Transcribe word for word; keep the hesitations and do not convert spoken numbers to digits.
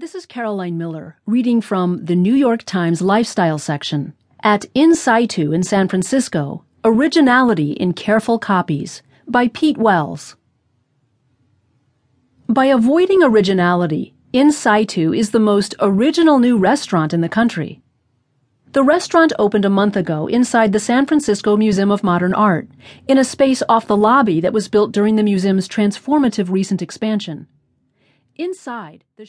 This is Caroline Miller, reading from the New York Times Lifestyle section. At In Situ in San Francisco, Originality in Careful Copies, by Pete Wells. By avoiding originality, In Situ is the most original new restaurant in the country. The restaurant opened a month ago inside the San Francisco Museum of Modern Art, in a space off the lobby that was built during the museum's transformative recent expansion. Inside, the